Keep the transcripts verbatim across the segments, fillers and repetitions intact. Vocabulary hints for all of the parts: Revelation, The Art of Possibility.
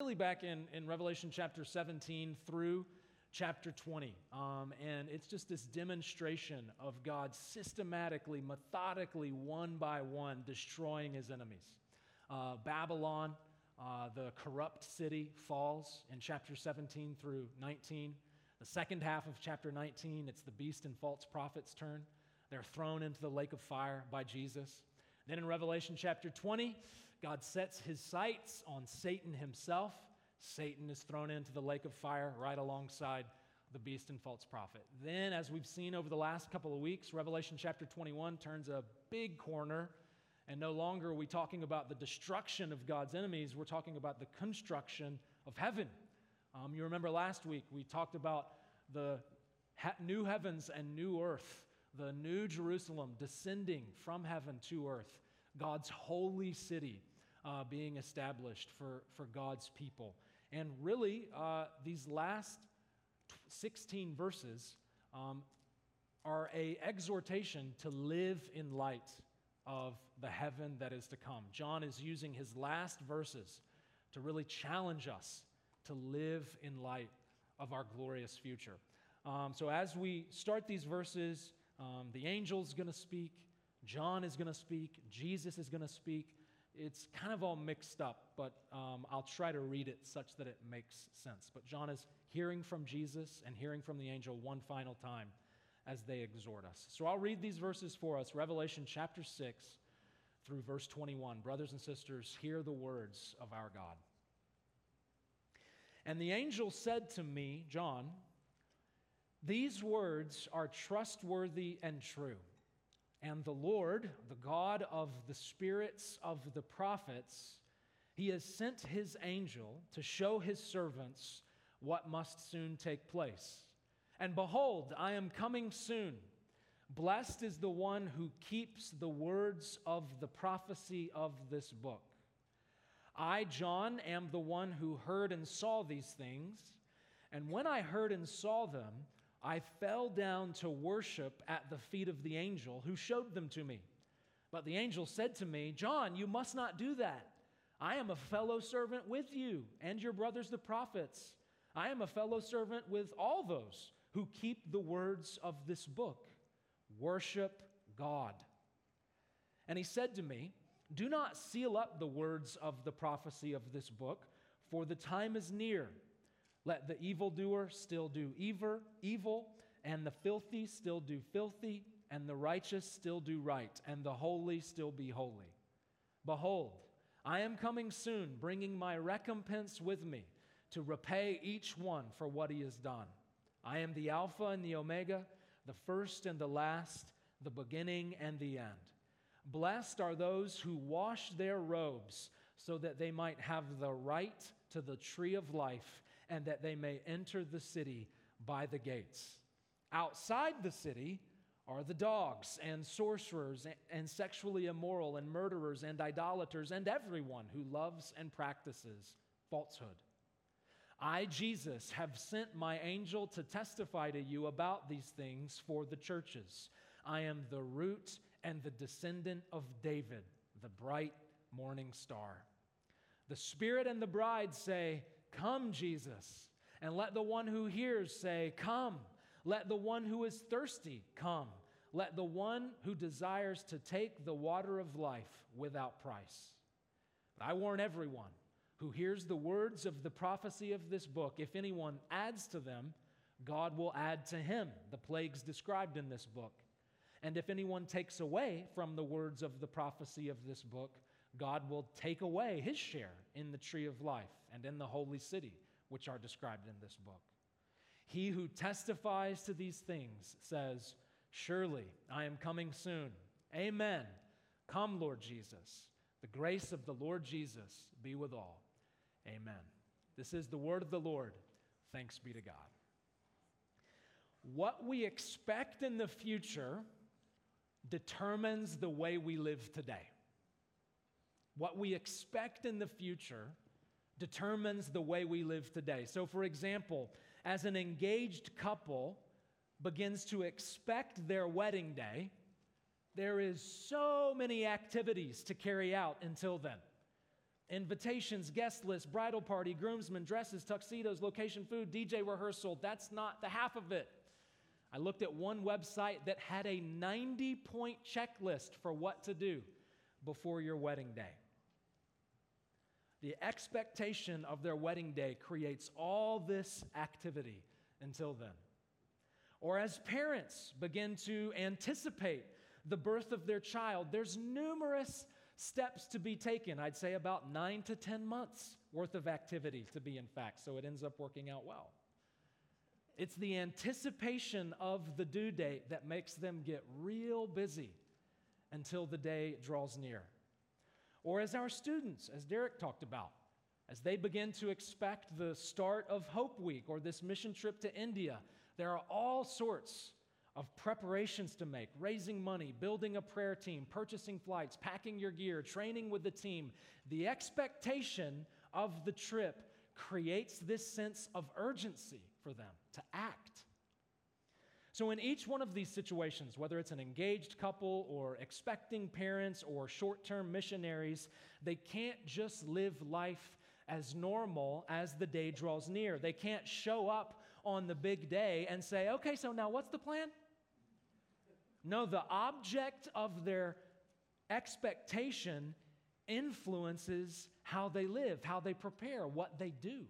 really back in, in Revelation chapter seventeen through chapter twenty. Um, and it's just this demonstration of God systematically, methodically, one by one, destroying his enemies. Uh, Babylon, uh, the corrupt city, falls in chapter seventeen through nineteen. The second half of chapter nineteen, it's the beast and false prophets' turn. They're thrown into the lake of fire by Jesus. Then in Revelation chapter twenty, God sets his sights on Satan himself. Satan is thrown into the lake of fire right alongside the beast and false prophet. Then, as we've seen over the last couple of weeks, Revelation chapter twenty-one turns a big corner, and no longer are we talking about the destruction of God's enemies, we're talking about the construction of heaven. Um, you remember last week, we talked about the ha- new heavens and new earth, the new Jerusalem descending from heaven to earth, God's holy city uh, being established for, for God's people. And really, uh, these last sixteen verses um, are an exhortation to live in light of the heaven that is to come. John is using his last verses to really challenge us to live in light of our glorious future. Um, so as we start these verses, Um, the angel's going to speak, John is going to speak, Jesus is going to speak. It's kind of all mixed up, but um, I'll try to read it such that it makes sense. But John is hearing from Jesus and hearing from the angel one final time as they exhort us. So I'll read these verses for us, Revelation chapter six through verse twenty-one. Brothers and sisters, hear the words of our God. And the angel said to me, John, "These words are trustworthy and true. And the Lord, the God of the spirits of the prophets, he has sent his angel to show his servants what must soon take place. And behold, I am coming soon. Blessed is the one who keeps the words of the prophecy of this book. I, John, am the one who heard and saw these things. And when I heard and saw them, I fell down to worship at the feet of the angel who showed them to me. But the angel said to me, John, you must not do that. I am a fellow servant with you and your brothers the prophets. I am a fellow servant with all those who keep the words of this book. Worship God." And he said to me, "Do not seal up the words of the prophecy of this book, for the time is near. Let the evildoer still do evil, and the filthy still do filthy, and the righteous still do right, and the holy still be holy. Behold, I am coming soon, bringing my recompense with me to repay each one for what he has done. I am the Alpha and the Omega, the first and the last, the beginning and the end. Blessed are those who wash their robes, so that they might have the right to the tree of life, and that they may enter the city by the gates. Outside the city are the dogs and sorcerers and sexually immoral and murderers and idolaters and everyone who loves and practices falsehood. I, Jesus, have sent my angel to testify to you about these things for the churches. I am the root and the descendant of David, the bright morning star. The Spirit and the bride say, 'Come, Jesus.' And let the one who hears say, 'Come.' Let the one who is thirsty come. Let the one who desires to take the water of life without price. But I warn everyone who hears the words of the prophecy of this book, if anyone adds to them, God will add to him the plagues described in this book. And if anyone takes away from the words of the prophecy of this book, God will take away his share in the tree of life and in the holy city, which are described in this book. He who testifies to these things says, 'Surely I am coming soon. Amen. Come, Lord Jesus. The grace of the Lord Jesus be with all. Amen.'" This is the word of the Lord. Thanks be to God. What we expect in the future determines the way we live today. What we expect in the future determines the way we live today. So, for example, as an engaged couple begins to expect their wedding day, there is so many activities to carry out until then. invitations, guest list, bridal party, groomsmen, dresses, tuxedos, location, food, D J rehearsal. That's not the half of it. I looked at one website that had a ninety-point checklist for what to do before your wedding day. The expectation of their wedding day creates all this activity until then. Or as parents begin to anticipate the birth of their child, there's numerous steps to be taken. I'd say about nine to ten months worth of activity to be in fact, so it ends up working out well. It's the anticipation of the due date that makes them get real busy until the day draws near. Or as our students, as Derek talked about, as they begin to expect the start of Hope Week or this mission trip to India, there are all sorts of preparations to make, raising money, building a prayer team, purchasing flights, packing your gear, training with the team. The expectation of the trip creates this sense of urgency for them to act. So in each one of these situations, whether it's an engaged couple or expecting parents or short-term missionaries, they can't just live life as normal as the day draws near. They can't show up on the big day and say, okay, so now what's the plan? No, the object of their expectation influences how they live, how they prepare, what they do.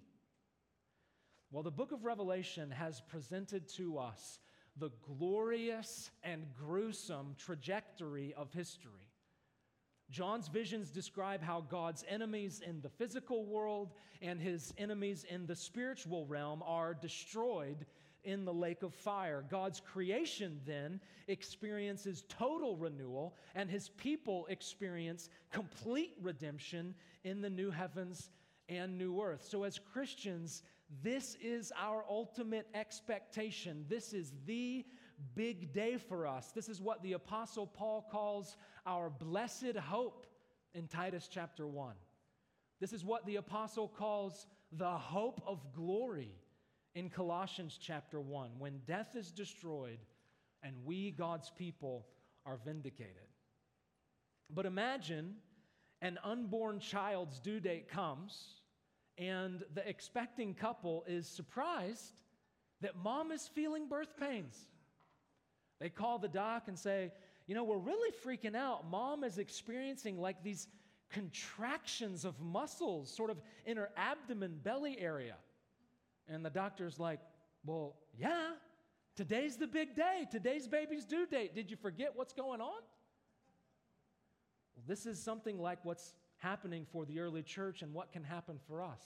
Well, the book of Revelation has presented to us the glorious and gruesome trajectory of history. John's visions describe how God's enemies in the physical world and his enemies in the spiritual realm are destroyed in the lake of fire. God's creation then experiences total renewal, and his people experience complete redemption in the new heavens and new earth. So as Christians, this is our ultimate expectation. This is the big day for us. This is what the Apostle Paul calls our blessed hope in Titus chapter one. This is what the Apostle calls the hope of glory in Colossians chapter one, when death is destroyed and we, God's people, are vindicated. But imagine an unborn child's due date comes, and the expecting couple is surprised that mom is feeling birth pains. They call the doc and say, you know, we're really freaking out. Mom is experiencing like these contractions of muscles sort of in her abdomen, belly area. And the doctor's like, well, yeah, today's the big day. Today's baby's due date. Did you forget what's going on? Well, this is something like what's happening for the early church and what can happen for us.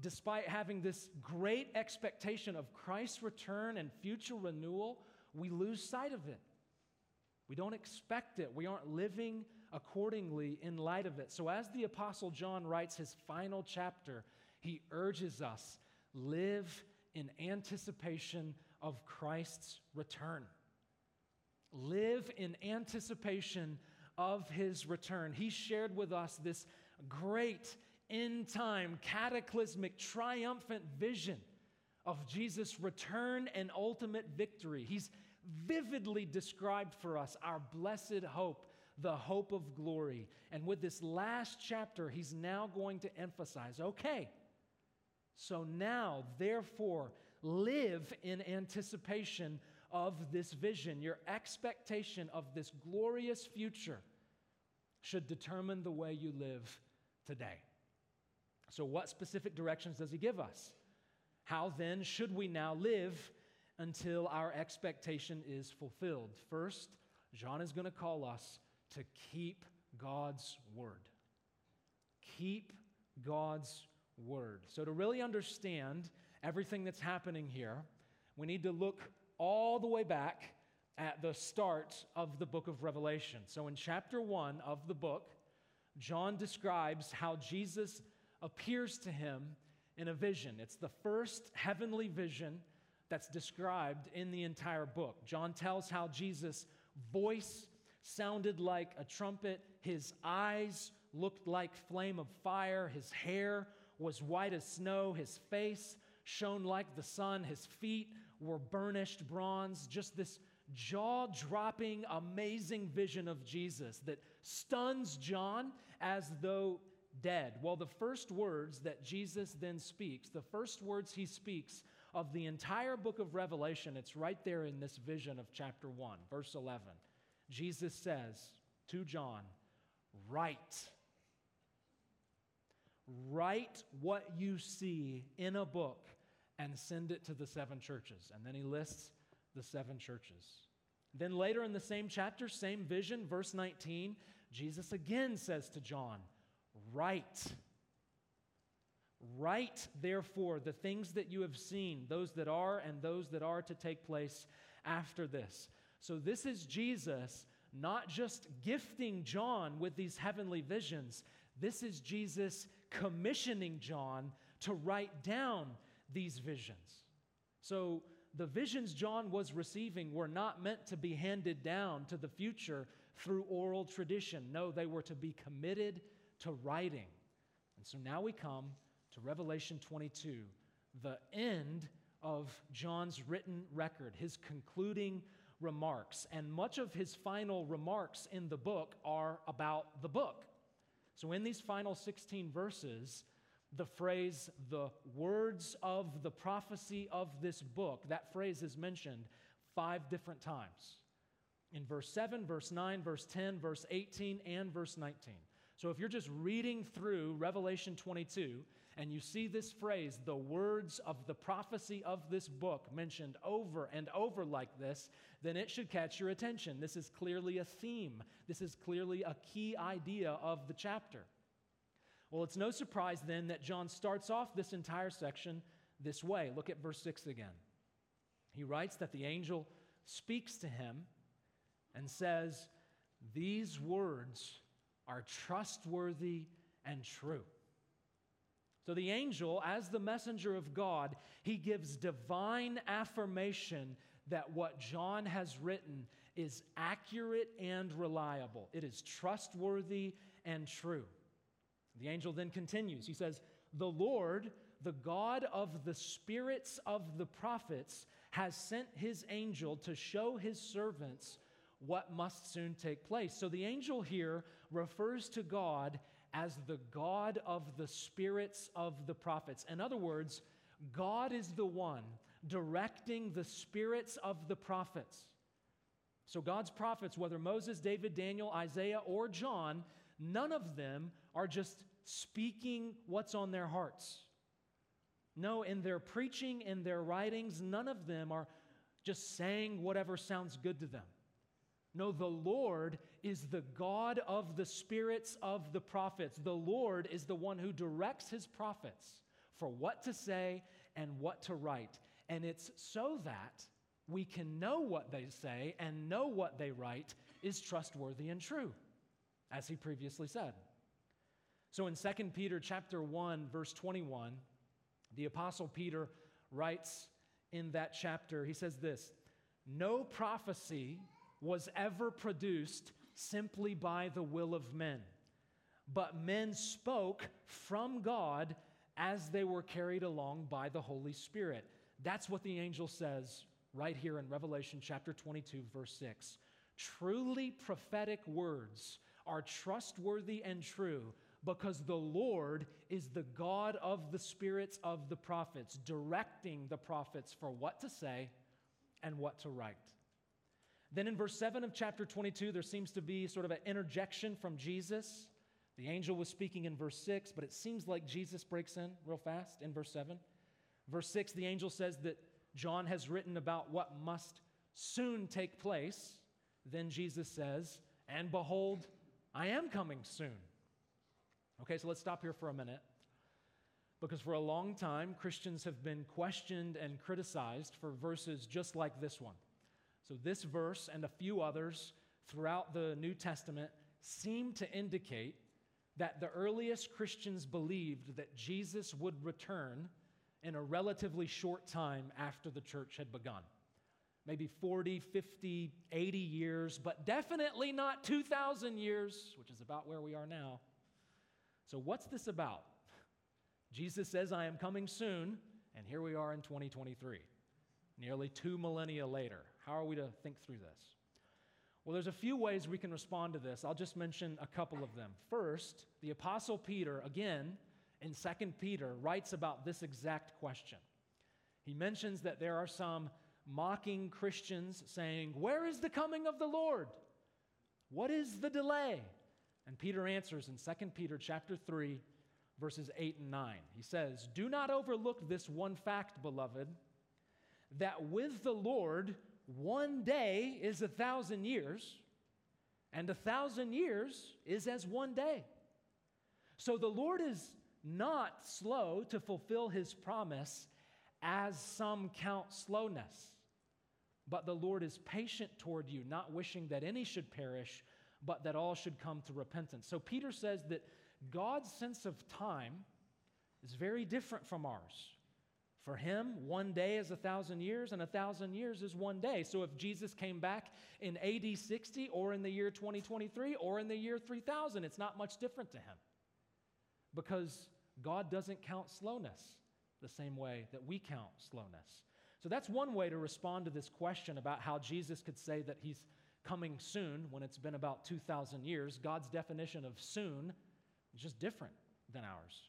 Despite having this great expectation of Christ's return and future renewal, we lose sight of it. We don't expect it. We aren't living accordingly in light of it. So as the Apostle John writes his final chapter, he urges us, live in anticipation of Christ's return. Live in anticipation of his return. He shared with us this great end-time, cataclysmic, triumphant vision of Jesus' return and ultimate victory. He's vividly described for us our blessed hope, the hope of glory. And with this last chapter, he's now going to emphasize, okay, so now, therefore, live in anticipation of this vision. Your expectation of this glorious future should determine the way you live today. So what specific directions does he give us? How then should we now live until our expectation is fulfilled? First, John is going to call us to keep God's word. Keep God's word. So to really understand everything that's happening here, we need to look all the way back at the start of the book of Revelation. So in chapter one of the book, John describes how Jesus appears to him in a vision. It's the first heavenly vision that's described in the entire book. John tells how Jesus' voice sounded like a trumpet, his eyes looked like flame of fire, his hair was white as snow, his face shone like the sun, his feet were burnished bronze, just this jaw-dropping, amazing vision of Jesus that stuns John as though dead. Well, the first words that Jesus then speaks, the first words he speaks of the entire book of Revelation, it's right there in this vision of chapter one, verse eleven. Jesus says to John, write. Write what you see in a book and send it to the seven churches. And then he lists the seven churches. Then later in the same chapter, same vision, verse nineteen, Jesus again says to John, write. Write, therefore, the things that you have seen, those that are and those that are to take place after this. So this is Jesus not just gifting John with these heavenly visions. This is Jesus commissioning John to write down these visions. So the visions John was receiving were not meant to be handed down to the future through oral tradition. No, they were to be committed to writing. And so now we come to Revelation twenty-two, the end of John's written record, his concluding remarks. And much of his final remarks in the book are about the book. So in these final sixteen verses, the phrase, the words of the prophecy of this book, that phrase is mentioned five different times. In verse seven, verse nine, verse ten, verse eighteen, and verse nineteen. So if you're just reading through Revelation twenty-two and you see this phrase, the words of the prophecy of this book, mentioned over and over like this, then it should catch your attention. This is clearly a theme. This is clearly a key idea of the chapter. Well, it's no surprise then that John starts off this entire section this way. Look at verse six again. He writes that the angel speaks to him and says, these words are trustworthy and true. So the angel, as the messenger of God, he gives divine affirmation that what John has written is accurate and reliable. It is trustworthy and true. The angel then continues. He says, the Lord, the God of the spirits of the prophets, has sent his angel to show his servants what must soon take place. So the angel here refers to God as the God of the spirits of the prophets. In other words, God is the one directing the spirits of the prophets. So God's prophets, whether Moses, David, Daniel, Isaiah, or John, none of them are just speaking what's on their hearts. No, in their preaching, in their writings, none of them are just saying whatever sounds good to them. No, the Lord is the God of the spirits of the prophets. The Lord is the one who directs his prophets for what to say and what to write. And it's so that we can know what they say and know what they write is trustworthy and true, as he previously said. So in Second Peter chapter one, verse twenty-one, the Apostle Peter writes in that chapter, he says this, no prophecy was ever produced simply by the will of men, but men spoke from God as they were carried along by the Holy Spirit. That's what the angel says right here in Revelation chapter twenty-two, verse six. Truly prophetic words are trustworthy and true because the Lord is the God of the spirits of the prophets, directing the prophets for what to say and what to write. Then in verse seven of chapter twenty-two, there seems to be sort of an interjection from Jesus. The angel was speaking in verse six, but it seems like Jesus breaks in real fast in verse seven. Verse six, the angel says that John has written about what must soon take place. Then Jesus says, and behold, I am coming soon. Okay, so let's stop here for a minute, because for a long time, Christians have been questioned and criticized for verses just like this one. So this verse and a few others throughout the New Testament seem to indicate that the earliest Christians believed that Jesus would return in a relatively short time after the church had begun. Maybe forty, fifty, eighty years, but definitely not two thousand years, which is about where we are now. So what's this about? Jesus says, I am coming soon, and here we are in twenty twenty-three, nearly two millennia later. How are we to think through this? Well, there's a few ways we can respond to this. I'll just mention a couple of them. First, the Apostle Peter, again, in Second Peter, writes about this exact question. He mentions that there are some mocking Christians saying, "Where is the coming of the Lord? What is the delay?" And Peter answers in Second Peter chapter three, verses eight and nine. He says, "Do not overlook this one fact, beloved, that with the Lord one day is a thousand years, and a thousand years is as one day. So the Lord is not slow to fulfill his promise, as some count slowness. But the Lord is patient toward you, not wishing that any should perish, but that all should come to repentance." So Peter says that God's sense of time is very different from ours. For him, one day is a thousand years, and a thousand years is one day. So if Jesus came back in A D sixty, or in the year twenty twenty-three, or in the year three thousand, it's not much different to him, because God doesn't count slowness the same way that we count slowness. So that's one way to respond to this question about how Jesus could say that he's coming soon when it's been about two thousand years. God's definition of soon is just different than ours.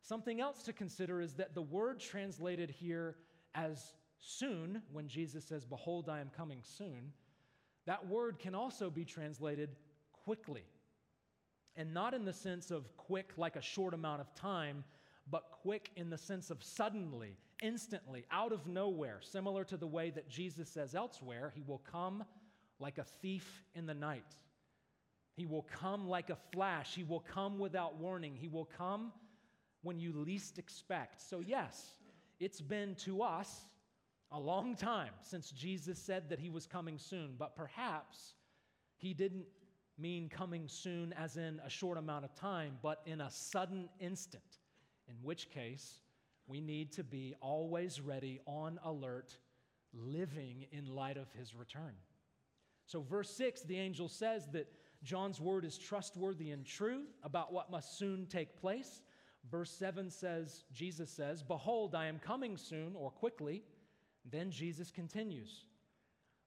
Something else to consider is that the word translated here as soon, when Jesus says, "Behold, I am coming soon," that word can also be translated quickly. And not in the sense of quick like a short amount of time, but quick in the sense of suddenly, instantly, out of nowhere, similar to the way that Jesus says elsewhere, he will come like a thief in the night. He will come like a flash. He will come without warning. He will come when you least expect. So yes, it's been to us a long time since Jesus said that he was coming soon, but perhaps he didn't mean coming soon as in a short amount of time, but in a sudden instant. In which case, we need to be always ready, on alert, living in light of his return. So verse six, the angel says that John's word is trustworthy and true about what must soon take place. Verse seven says, Jesus says, "Behold, I am coming soon," or quickly. Then Jesus continues,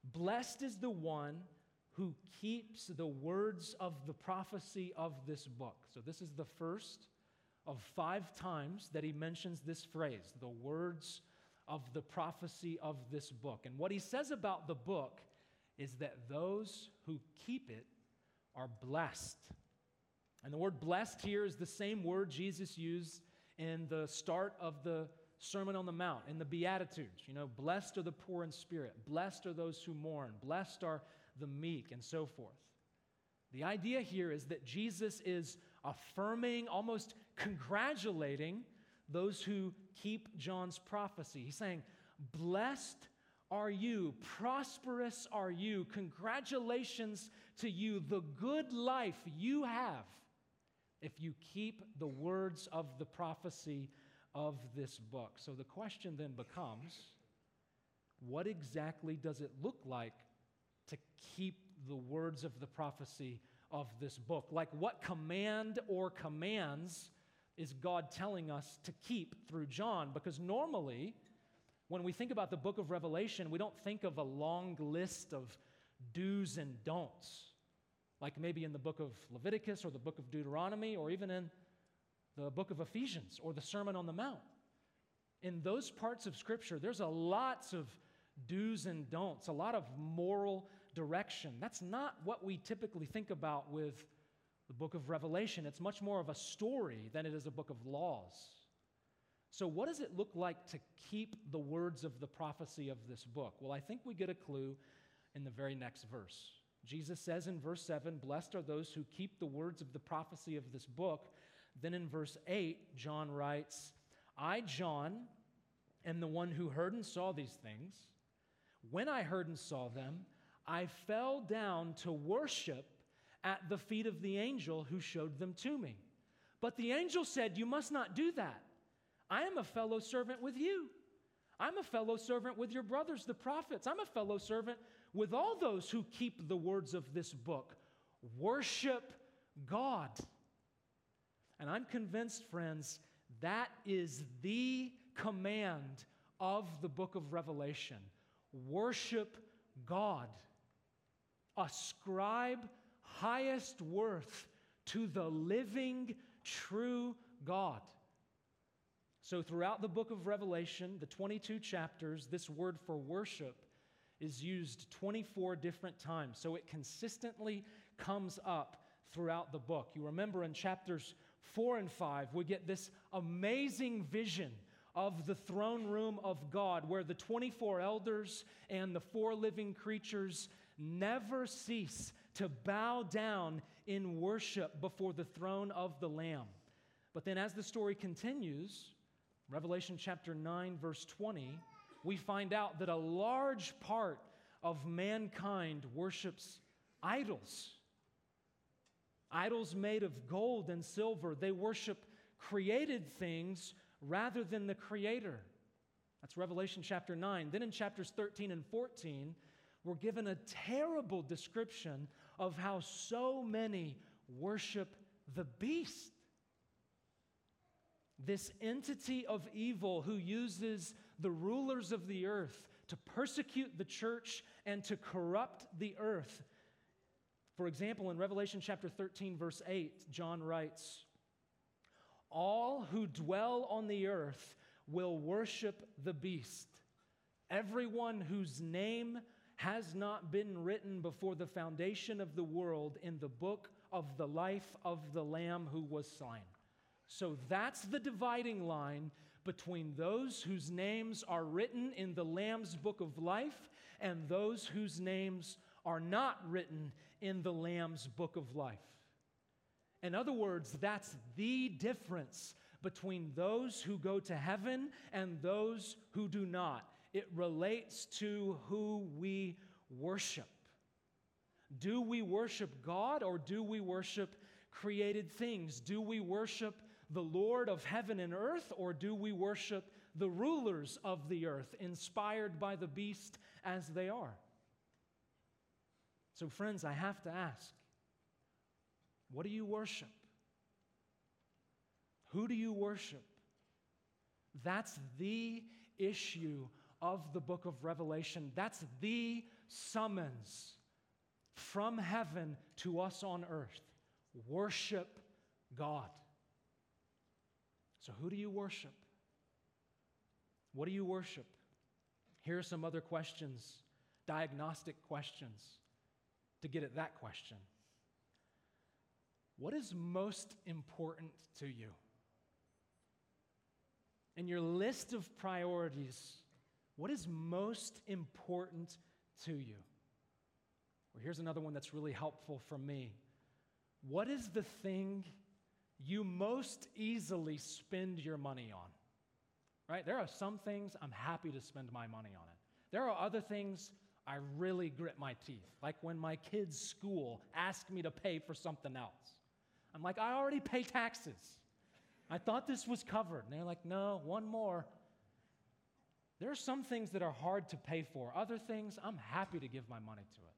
"Blessed is the one who keeps the words of the prophecy of this book." So this is the first of five times that he mentions this phrase, the words of the prophecy of this book. And what he says about the book is that those who keep it are blessed. And the word blessed here is the same word Jesus used in the start of the Sermon on the Mount, in the Beatitudes. You know, blessed are the poor in spirit, blessed are those who mourn, blessed are the meek, and so forth. The idea here is that Jesus is affirming, almost congratulating those who keep John's prophecy. He's saying, blessed are you, prosperous are you, congratulations to you, the good life you have if you keep the words of the prophecy of this book. So the question then becomes, what exactly does it look like to keep the words of the prophecy of this book? Like, what command or commands is God telling us to keep through John? Because normally, when we think about the book of Revelation, we don't think of a long list of do's and don'ts, like maybe in the book of Leviticus or the book of Deuteronomy or even in the book of Ephesians or the Sermon on the Mount. In those parts of Scripture, there's a lots of do's and don'ts, a lot of moral direction. That's not what we typically think about with the book of Revelation. It's much more of a story than it is a book of laws. So what does it look like to keep the words of the prophecy of this book? Well, I think we get a clue in the very next verse. Jesus says in verse seven, "Blessed are those who keep the words of the prophecy of this book." Then in verse eight, John writes, "I, John, am the one who heard and saw these things. When I heard and saw them, I fell down to worship at the feet of the angel who showed them to me. But the angel said, 'You must not do that. I am a fellow servant with you. I'm a fellow servant with your brothers, the prophets. I'm a fellow servant with all those who keep the words of this book. Worship God.'" And I'm convinced, friends, that is the command of the book of Revelation. Worship God. Ascribe highest worth to the living, true God. So throughout the book of Revelation, the twenty-two chapters, this word for worship is used twenty-four different times. So it consistently comes up throughout the book. You remember in chapters four and five, we get this amazing vision of the throne room of God, where the twenty-four elders and the four living creatures never cease to bow down in worship before the throne of the Lamb. But then as the story continues, Revelation chapter nine, verse twenty, we find out that a large part of mankind worships idols. Idols made of gold and silver. They worship created things rather than the Creator. That's Revelation chapter nine. Then in chapters thirteen and fourteen, we're given a terrible description of how so many worship the beast, this entity of evil who uses the rulers of the earth to persecute the church and to corrupt the earth. For example, in Revelation chapter thirteen, verse eight, John writes, "All who dwell on the earth will worship the beast, everyone whose name has not been written before the foundation of the world in the book of the life of the Lamb who was slain." So that's the dividing line between those whose names are written in the Lamb's book of life and those whose names are not written in the Lamb's book of life. In other words, that's the difference between those who go to heaven and those who do not. It relates to who we worship. Do we worship God or do we worship created things? Do we worship the Lord of heaven and earth, or do we worship the rulers of the earth, inspired by the beast as they are? So friends, I have to ask, what do you worship? Who do you worship? That's the issue of the book of Revelation. That's the summons from heaven to us on earth. Worship God. So who do you worship? What do you worship? Here are some other questions, diagnostic questions, to get at that question. What is most important to you? In your list of priorities, what is most important to you? Well, here's another one that's really helpful for me. What is the thing you most easily spend your money on? Right? There are some things I'm happy to spend my money on it. There are other things I really grit my teeth, like when my kids' school asked me to pay for something else. I'm like, I already pay taxes. I thought this was covered. And they're like, no, one more. There are some things that are hard to pay for. Other things, I'm happy to give my money to it.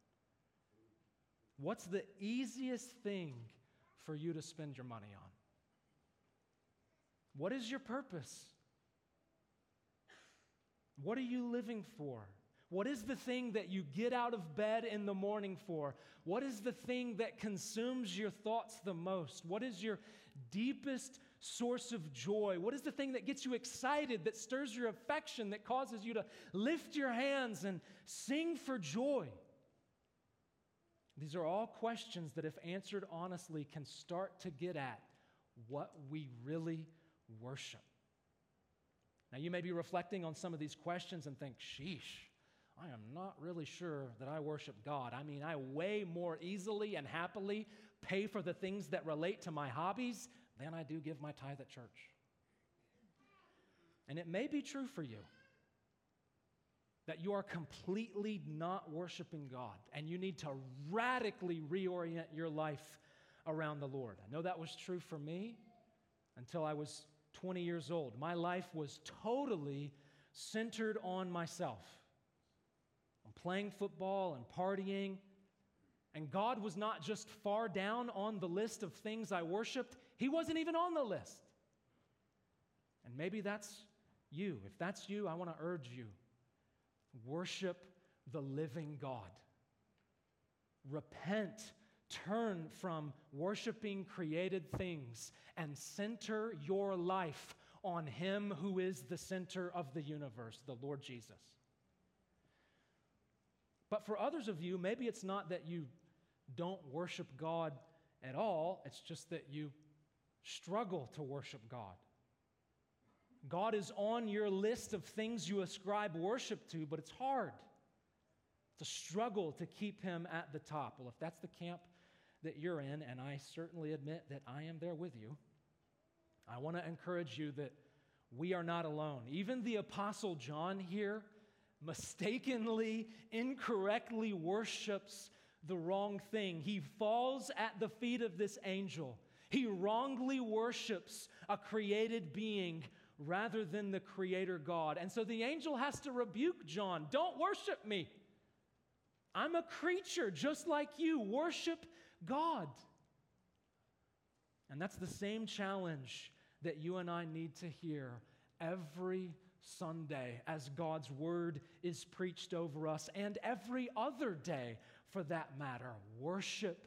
What's the easiest thing for you to spend your money on? What is your purpose? What are you living for? What is the thing that you get out of bed in the morning for? What is the thing that consumes your thoughts the most? What is your deepest source of joy? What is the thing that gets you excited, that stirs your affection, that causes you to lift your hands and sing for joy? These are all questions that, if answered honestly, can start to get at what we really worship. Now, you may be reflecting on some of these questions and think, sheesh, I am not really sure that I worship God. I mean, I way more easily and happily pay for the things that relate to my hobbies than I do give my tithe at church. And it may be true for you that you are completely not worshiping God and you need to radically reorient your life around the Lord. I know that was true for me until I was twenty years old. My life was totally centered on myself. I'm playing football and partying. And God was not just far down on the list of things I worshiped. He wasn't even on the list. And maybe that's you. If that's you, I want to urge you, worship the living God. Repent. Turn from worshiping created things and center your life on Him who is the center of the universe, the Lord Jesus. But for others of you, maybe it's not that you don't worship God at all. It's just that you struggle to worship God. God is on your list of things you ascribe worship to, but it's hard. It's a struggle to keep Him at the top. Well, if that's the camp that you're in, and I certainly admit that I am there with you, I want to encourage you that we are not alone. Even the Apostle John here mistakenly, incorrectly worships the wrong thing. He falls at the feet of this angel. He wrongly worships a created being rather than the Creator God. And so the angel has to rebuke John. Don't worship me. I'm a creature just like you. Worship God. And that's the same challenge that you and I need to hear every Sunday as God's Word is preached over us, and every other day for that matter. Worship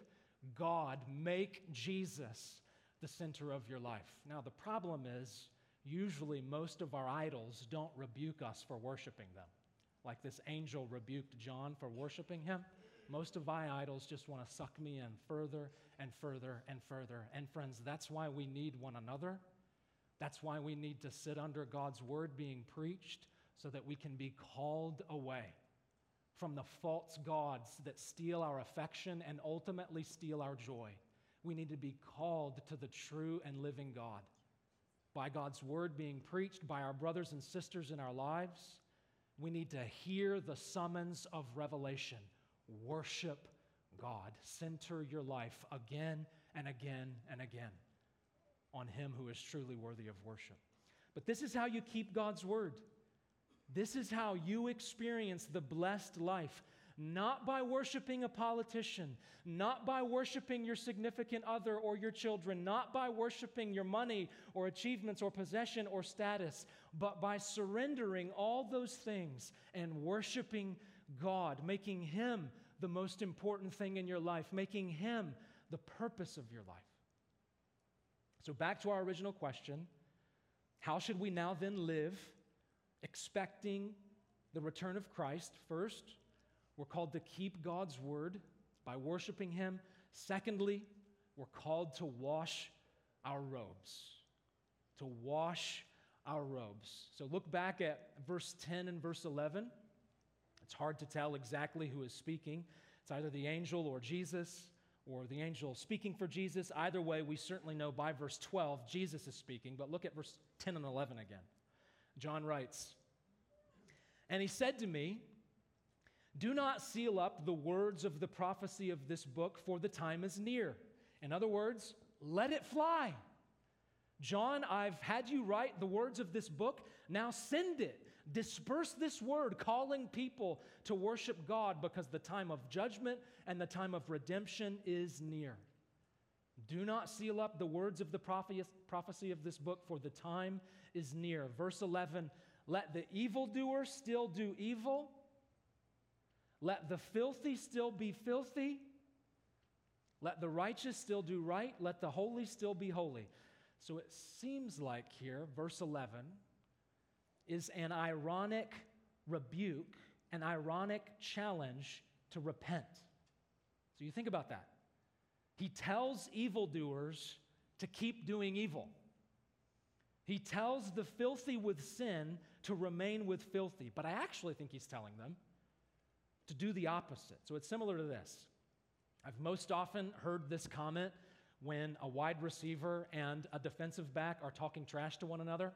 God. Make Jesus the center of your life. Now, the problem is usually most of our idols don't rebuke us for worshiping them. Like this angel rebuked John for worshiping him. Most of my idols just want to suck me in further and further and further. And friends, that's why we need one another. That's why we need to sit under God's word being preached, so that we can be called away from the false gods that steal our affection and ultimately steal our joy. We need to be called to the true and living God by God's word being preached by our brothers and sisters in our lives. We need to hear the summons of revelation. Worship God. Center your life again and again and again on Him who is truly worthy of worship. But this is how you keep God's word. This is how you experience the blessed life. Not by worshiping a politician, not by worshiping your significant other or your children, not by worshiping your money or achievements or possession or status, but by surrendering all those things and worshiping God, making Him the most important thing in your life, making Him the purpose of your life. So back to our original question, how should we now then live, expecting the return of Christ? First, we're called to keep God's word by worshiping Him. Secondly, we're called to wash our robes, to wash our robes. So look back at verse ten and verse eleven. It's hard to tell exactly who is speaking. It's either the angel or Jesus, or the angel speaking for Jesus. Either way, we certainly know by verse twelve, Jesus is speaking. But look at verse ten and eleven again. John writes, "And he said to me, 'Do not seal up the words of the prophecy of this book, for the time is near.'" In other words, let it fly. John, I've had you write the words of this book. Now send it. Disperse this word, calling people to worship God, because the time of judgment and the time of redemption is near. Do not seal up the words of the prophecy of this book, for the time is near. Verse eleven, "Let the evildoer still do evil. Let the filthy still be filthy. Let the righteous still do right. Let the holy still be holy." So it seems like here, verse eleven is an ironic rebuke, an ironic challenge to repent. So you think about that. He tells evildoers to keep doing evil. He tells the filthy with sin to remain with filthy. But I actually think he's telling them to do the opposite. So it's similar to this. I've most often heard this comment when a wide receiver and a defensive back are talking trash to one another.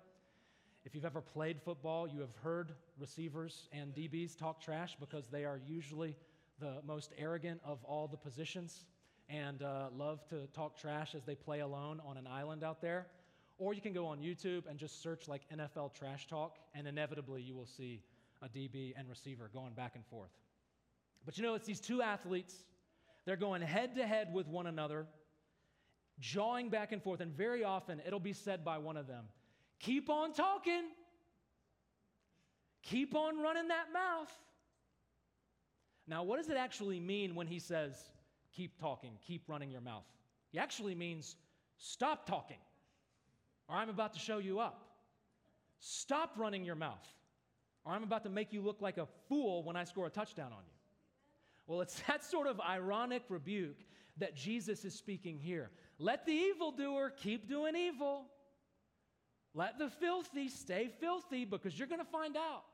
If you've ever played football, you have heard receivers and D Bs talk trash, because they are usually the most arrogant of all the positions and uh, love to talk trash as they play alone on an island out there. Or you can go on YouTube and just search like N F L trash talk, and inevitably you will see a D B and receiver going back and forth. But you know, it's these two athletes. They're going head to head with one another, jawing back and forth, and very often it'll be said by one of them, "Keep on talking. Keep on running that mouth. Now, what does it actually mean when he says, keep talking, keep running your mouth? He actually means, stop talking, or I'm about to show you up. Stop running your mouth, or I'm about to make you look like a fool when I score a touchdown on you. Well, it's that sort of ironic rebuke that Jesus is speaking here. Let the evildoer keep doing evil. Let the filthy stay filthy, because you're going to find out.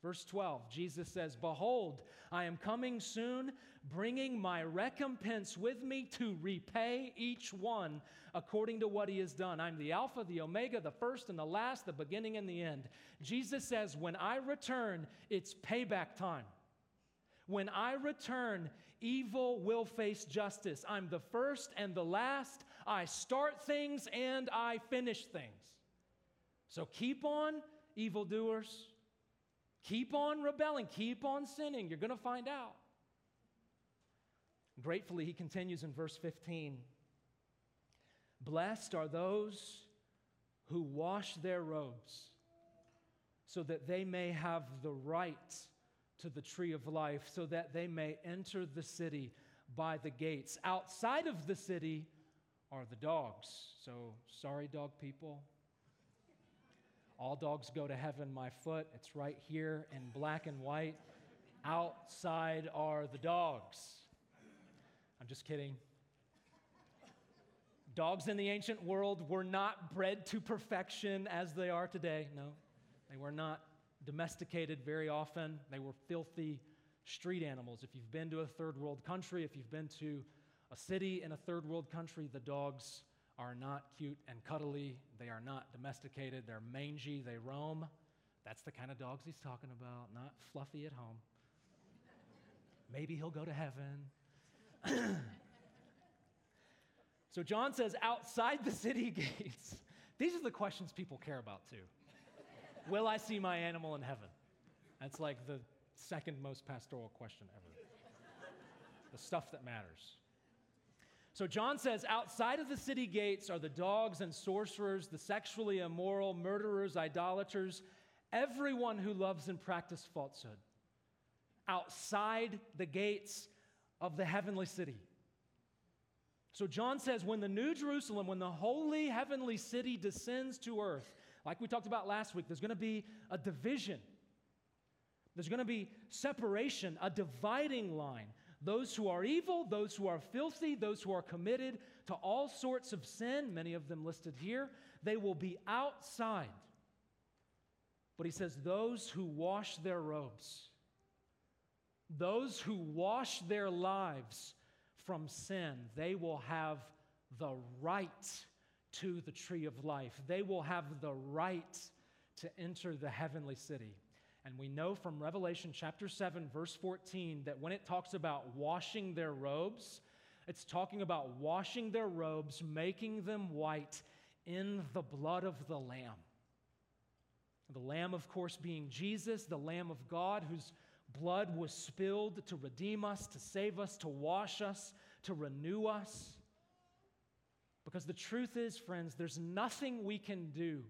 Verse twelve, Jesus says, behold, I am coming soon, bringing my recompense with me to repay each one according to what he has done. I'm the Alpha, the Omega, the first and the last, the beginning and the end. Jesus says, when I return, it's payback time. When I return, evil will face justice. I'm the first and the last. I start things and I finish things. So keep on, evildoers. Keep on rebelling. Keep on sinning. You're going to find out. Gratefully, he continues in verse fifteen. Blessed are those who wash their robes so that they may have the right to the tree of life, so that they may enter the city by the gates. Outside of the city are the dogs. So sorry, dog people. All dogs go to heaven, my foot. It's right here in black and white. Outside are the dogs. I'm just kidding. Dogs in the ancient world were not bred to perfection as they are today. No, they were not domesticated very often. They were filthy street animals. If you've been to a third world country, if you've been to a city in a third world country, the dogs are not cute and cuddly. They are not domesticated. They're mangy. They roam. That's the kind of dogs he's talking about, not fluffy at home. Maybe he'll go to heaven. So John says, outside the city gates. These are the questions people care about too. Will I see my animal in heaven? That's like the second most pastoral question ever. The stuff that matters. So John says, outside of the city gates are the dogs and sorcerers, the sexually immoral, murderers, idolaters, everyone who loves and practices falsehood. Outside the gates of the heavenly city. So John says, when the new Jerusalem, when the holy heavenly city descends to earth, like we talked about last week, there's going to be a division. There's going to be separation, a dividing line. Those who are evil, those who are filthy, those who are committed to all sorts of sin, many of them listed here, they will be outside. But he says, those who wash their robes, those who wash their lives from sin, they will have the right to the tree of life. They will have the right to enter the heavenly city. And we know from Revelation chapter seven, verse fourteen, that when it talks about washing their robes, it's talking about washing their robes, making them white in the blood of the Lamb. The Lamb, of course, being Jesus, the Lamb of God, whose blood was spilled to redeem us, to save us, to wash us, to renew us. Because the truth is, friends, there's nothing we can do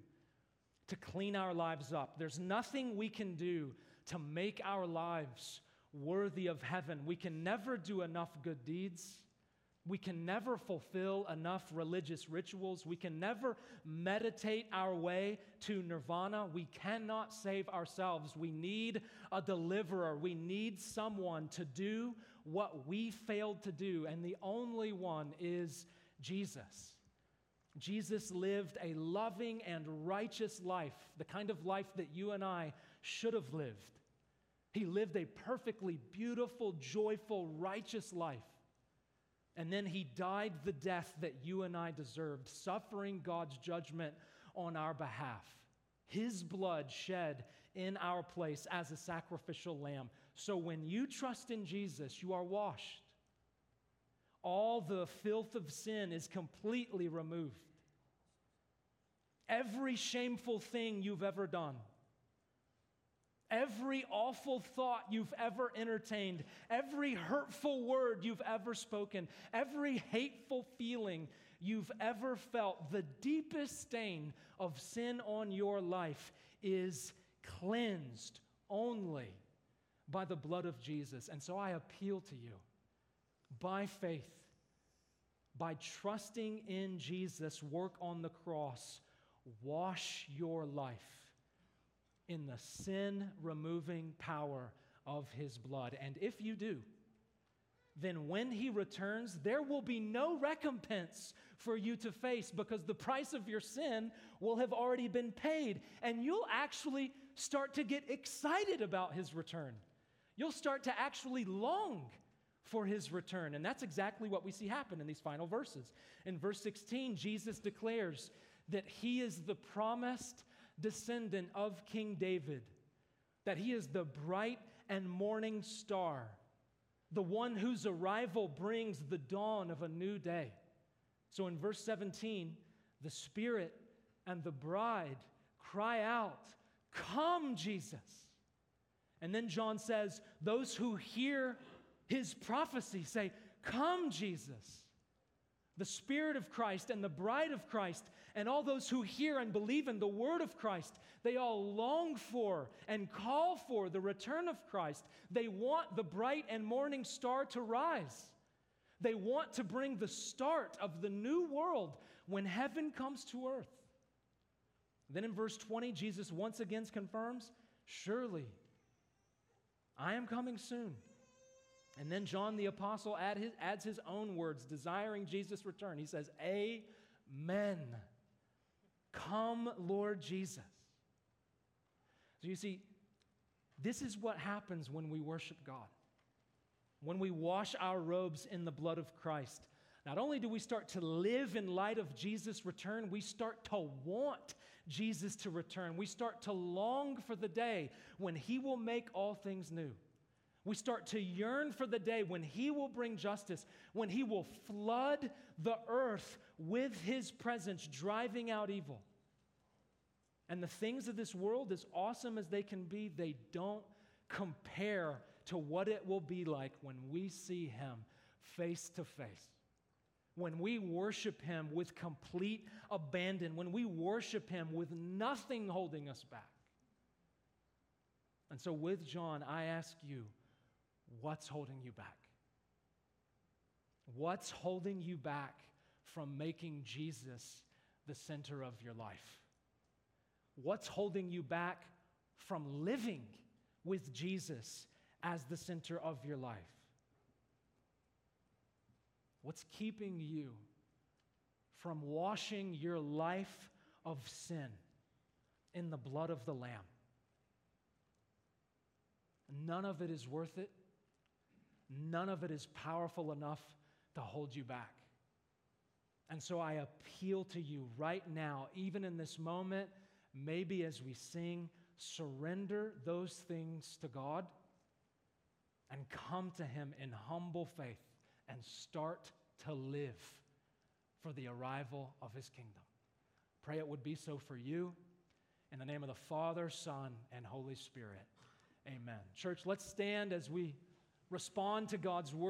to clean our lives up. There's nothing we can do to make our lives worthy of heaven. We can never do enough good deeds. We can never fulfill enough religious rituals. We can never meditate our way to nirvana. We cannot save ourselves. We need a deliverer. We need someone to do what we failed to do, and the only one is Jesus. Jesus lived a loving and righteous life, the kind of life that you and I should have lived. He lived a perfectly beautiful, joyful, righteous life. And then he died the death that you and I deserved, suffering God's judgment on our behalf. His blood shed in our place as a sacrificial lamb. So when you trust in Jesus, you are washed. All the filth of sin is completely removed. Every shameful thing you've ever done, every awful thought you've ever entertained, every hurtful word you've ever spoken, every hateful feeling you've ever felt, the deepest stain of sin on your life is cleansed only by the blood of Jesus. And so I appeal to you, by faith, by trusting in Jesus' work on the cross, wash your life in the sin-removing power of his blood. And if you do, then when he returns, there will be no recompense for you to face because the price of your sin will have already been paid. And you'll actually start to get excited about his return. You'll start to actually long for his return. And that's exactly what we see happen in these final verses. In verse sixteen, Jesus declares that he is the promised descendant of King David, that he is the bright and morning star, the one whose arrival brings the dawn of a new day. So in verse seventeen, the Spirit and the bride cry out, "Come, Jesus." And then John says, those who hear his prophecy say, "Come, Jesus." The Spirit of Christ and the bride of Christ and all those who hear and believe in the word of Christ, they all long for and call for the return of Christ. They want the bright and morning star to rise. They want to bring the start of the new world when heaven comes to earth. Then in verse twenty, Jesus once again confirms, "Surely I am coming soon." And then John the Apostle add his, adds his own words, desiring Jesus' return. He says, "Amen. Come, Lord Jesus." So you see, this is what happens when we worship God. When we wash our robes in the blood of Christ, not only do we start to live in light of Jesus' return, we start to want Jesus to return. We start to long for the day when he will make all things new. We start to yearn for the day when he will bring justice, when he will flood the earth with his presence, driving out evil. And the things of this world, as awesome as they can be, they don't compare to what it will be like when we see him face to face. When we worship him with complete abandon, when we worship him with nothing holding us back. And so with John, I ask you, what's holding you back? What's holding you back from making Jesus the center of your life? What's holding you back from living with Jesus as the center of your life? What's keeping you from washing your life of sin in the blood of the Lamb? None of it is worth it. None of it is powerful enough to hold you back. And so I appeal to you right now, even in this moment, maybe as we sing, surrender those things to God and come to him in humble faith and start to live for the arrival of his kingdom. Pray it would be so for you. In the name of the Father, Son, and Holy Spirit, amen. Church, let's stand as we respond to God's word.